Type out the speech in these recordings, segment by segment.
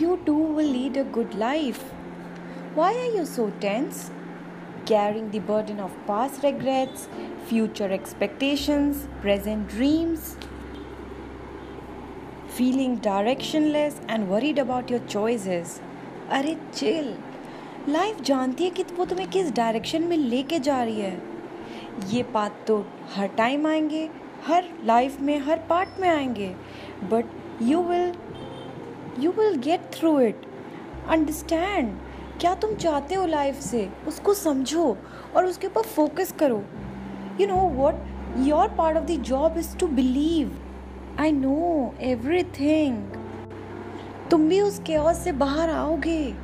You too will lead a good life. Why are you so tense? Carrying the burden of past regrets, future expectations, present dreams, feeling directionless and worried about your choices. अरे chill. Life जानती है कि वो तुम्हें किस direction में लेके जा रही है। ये बात तो हर टाइम आएंगे, हर लाइफ में, हर पार्ट में आएंगे, but you will get through it. Understand क्या तुम चाहते हो लाइफ से, उसको समझो और उसके ऊपर फोकस करो। You know what, your part of the job is to believe I know everything. तुम भी उस केओस से बाहर आओगे।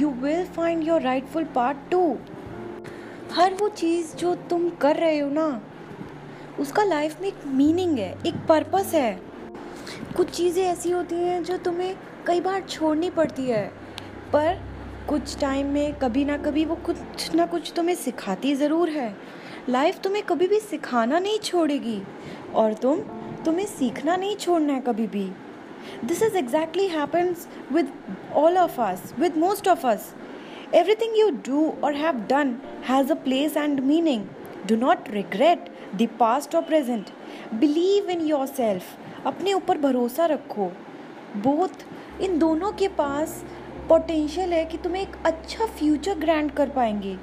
You will find your rightful part too. हर वो चीज़ जो तुम कर रहे हो ना, उसका लाइफ में एक मीनिंग है, एक पर्पस है। कुछ चीज़ें ऐसी होती हैं जो तुम्हें कई बार छोड़नी पड़ती है, पर कुछ टाइम में कभी ना कभी वो कुछ ना कुछ तुम्हें सिखाती ज़रूर है। लाइफ तुम्हें कभी भी सिखाना नहीं छोड़ेगी और तुम्हें सीखना नहीं छोड़ना है कभी भी। This is exactly happens with all of us, with most of us. Everything you do or have done has a place and meaning. Do not regret the past or present. Believe in yourself. अपने ऊपर भरोसा रखो। Both, इन दोनों के पास potential है कि तुम्हें एक अच्छा future grant कर पाएंगे।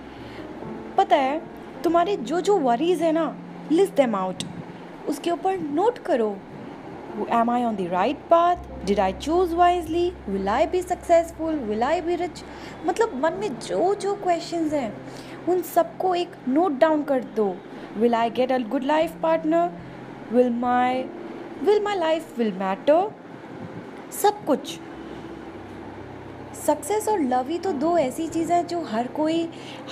पता है, तुम्हारे जो worries है ना, list them out. उसके ऊपर note करो। Am I on the right path? Did I choose wisely? Will I be successful? Will I be rich? मतलब मन में जो questions हैं उन सबको एक note down कर दो। Will I get a good life partner? Will my life will matter? सब कुछ। Success और love ही तो दो ऐसी चीज़ें हैं जो हर कोई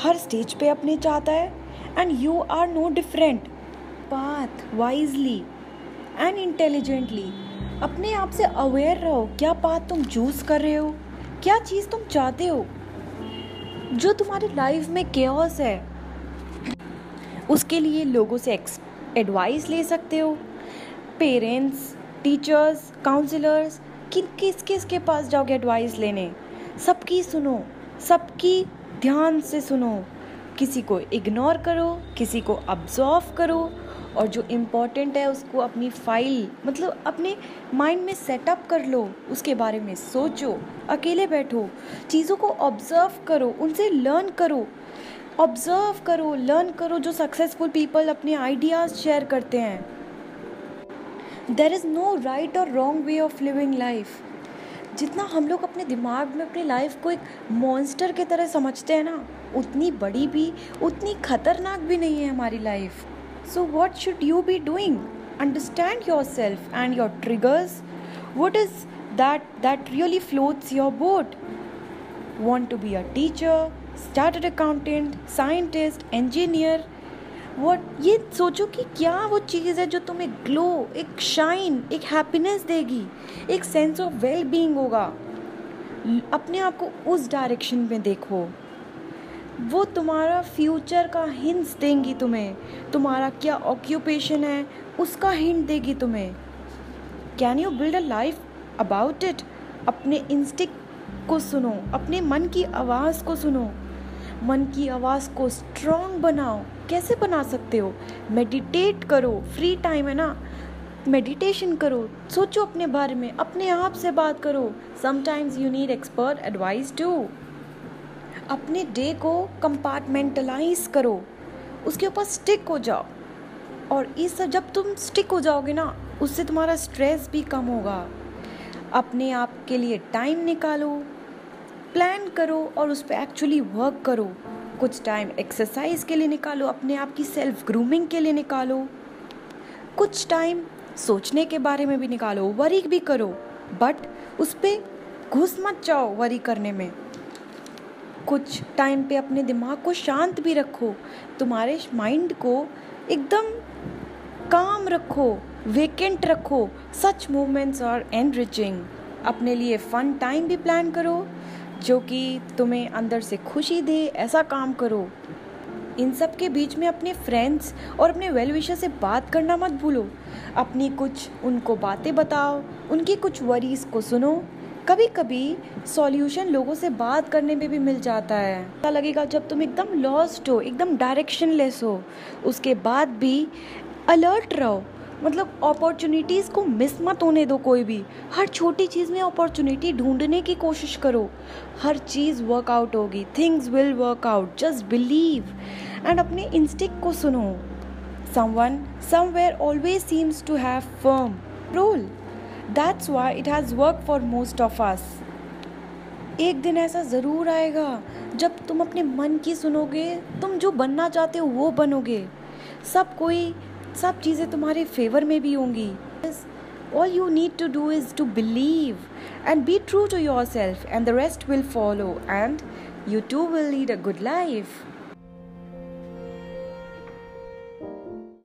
हर stage पे अपने चाहता है and you are no different. Path wisely and intelligently. अपने आप से अवेयर रहो। क्या बात तुम चूज कर रहे हो, क्या चीज़ तुम चाहते हो। जो तुम्हारी लाइफ में केओस है उसके लिए लोगों से एडवाइस ले सकते हो। पेरेंट्स, टीचर्स, काउंसलर्स, किसके पास जाओगे एडवाइस लेने। सबकी सुनो, सबकी ध्यान से सुनो। किसी को इग्नोर करो, किसी को अब्जॉर्व करो और जो इम्पोर्टेंट है उसको अपनी फाइल मतलब अपने माइंड में सेटअप कर लो। उसके बारे में सोचो, अकेले बैठो, चीज़ों को ऑब्जर्व करो, उनसे लर्न करो। ऑब्जर्व करो, लर्न करो जो सक्सेसफुल पीपल अपने आइडियाज़ शेयर करते हैं। देयर इज़ नो राइट और wrong way of living life. जितना हम लोग अपने दिमाग में अपनी लाइफ को एक मॉन्स्टर की तरह समझते हैं ना, उतनी बड़ी भी उतनी खतरनाक भी नहीं है हमारी life. So what should you be doing? Understand yourself and your triggers. What is that really floats your boat? Want to be a teacher, chartered accountant, scientist, engineer? What? ये सोचो कि क्या वो चीज़ है जो तुम्हें ग्लो, एक शाइन, एक हैप्पीनेस देगी, एक सेंस ऑफ वेल बीइंग होगा। अपने आप को उस डायरेक्शन में देखो। वो तुम्हारा फ्यूचर का हिंट्स देंगी तुम्हें। तुम्हारा क्या ऑक्यूपेशन है उसका हिंट देगी तुम्हें। Can you build a life about it. अपने इंस्टिंक्ट को सुनो, अपने मन की आवाज़ को सुनो। मन की आवाज़ को स्ट्रॉन्ग बनाओ। कैसे बना सकते हो? मेडिटेट करो, फ्री टाइम है ना, मेडिटेशन करो, सोचो अपने बारे में, अपने आप से बात करो। Sometimes you need expert advice too. अपने डे को कंपार्टमेंटलाइज करो, उसके ऊपर स्टिक हो जाओ। और इस सब जब तुम स्टिक हो जाओगे ना, उससे तुम्हारा स्ट्रेस भी कम होगा। अपने आप के लिए टाइम निकालो, प्लान करो और उस पर एक्चुअली वर्क करो। कुछ टाइम एक्सरसाइज के लिए निकालो, अपने आप की सेल्फ ग्रूमिंग के लिए निकालो। कुछ टाइम सोचने के बारे में भी निकालो, वरी भी करो, बट उस पर घुस मत जाओ वरी करने में। कुछ टाइम पे अपने दिमाग को शांत भी रखो, तुम्हारे माइंड को एकदम काम रखो, वेकेंट रखो। Such movements are enriching. अपने लिए फ़न टाइम भी प्लान करो जो कि तुम्हें अंदर से खुशी दे, ऐसा काम करो। इन सब के बीच में अपने फ्रेंड्स और अपने वेल विशर से बात करना मत भूलो। अपनी कुछ उनको बातें बताओ, उनकी कुछ वरीज़ को सुनो, कभी कभी सॉल्यूशन लोगों से बात करने में भी मिल जाता है। पता लगेगा जब तुम एकदम लॉस्ट हो, एकदम डायरेक्शनलेस हो, उसके बाद भी अलर्ट रहो। मतलब अपॉर्चुनिटीज़ को मिस मत होने दो कोई भी। हर छोटी चीज़ में अपॉर्चुनिटी ढूंढने की कोशिश करो, हर चीज़ वर्कआउट होगी। Things will work out, just believe and अपने इंस्टिंक्ट को सुनो। Someone somewhere always seems to have firm role, that's why it has work for most of us. एक दिन ऐसा ज़रूर आएगा जब तुम अपने मन की सुनोगे, तुम जो बनना चाहते हो वो बनोगे। सब चीज़ें तुम्हारे फेवर में भी होंगी। All you need to do is to believe and be true to yourself and the rest will follow and you too will lead a good life.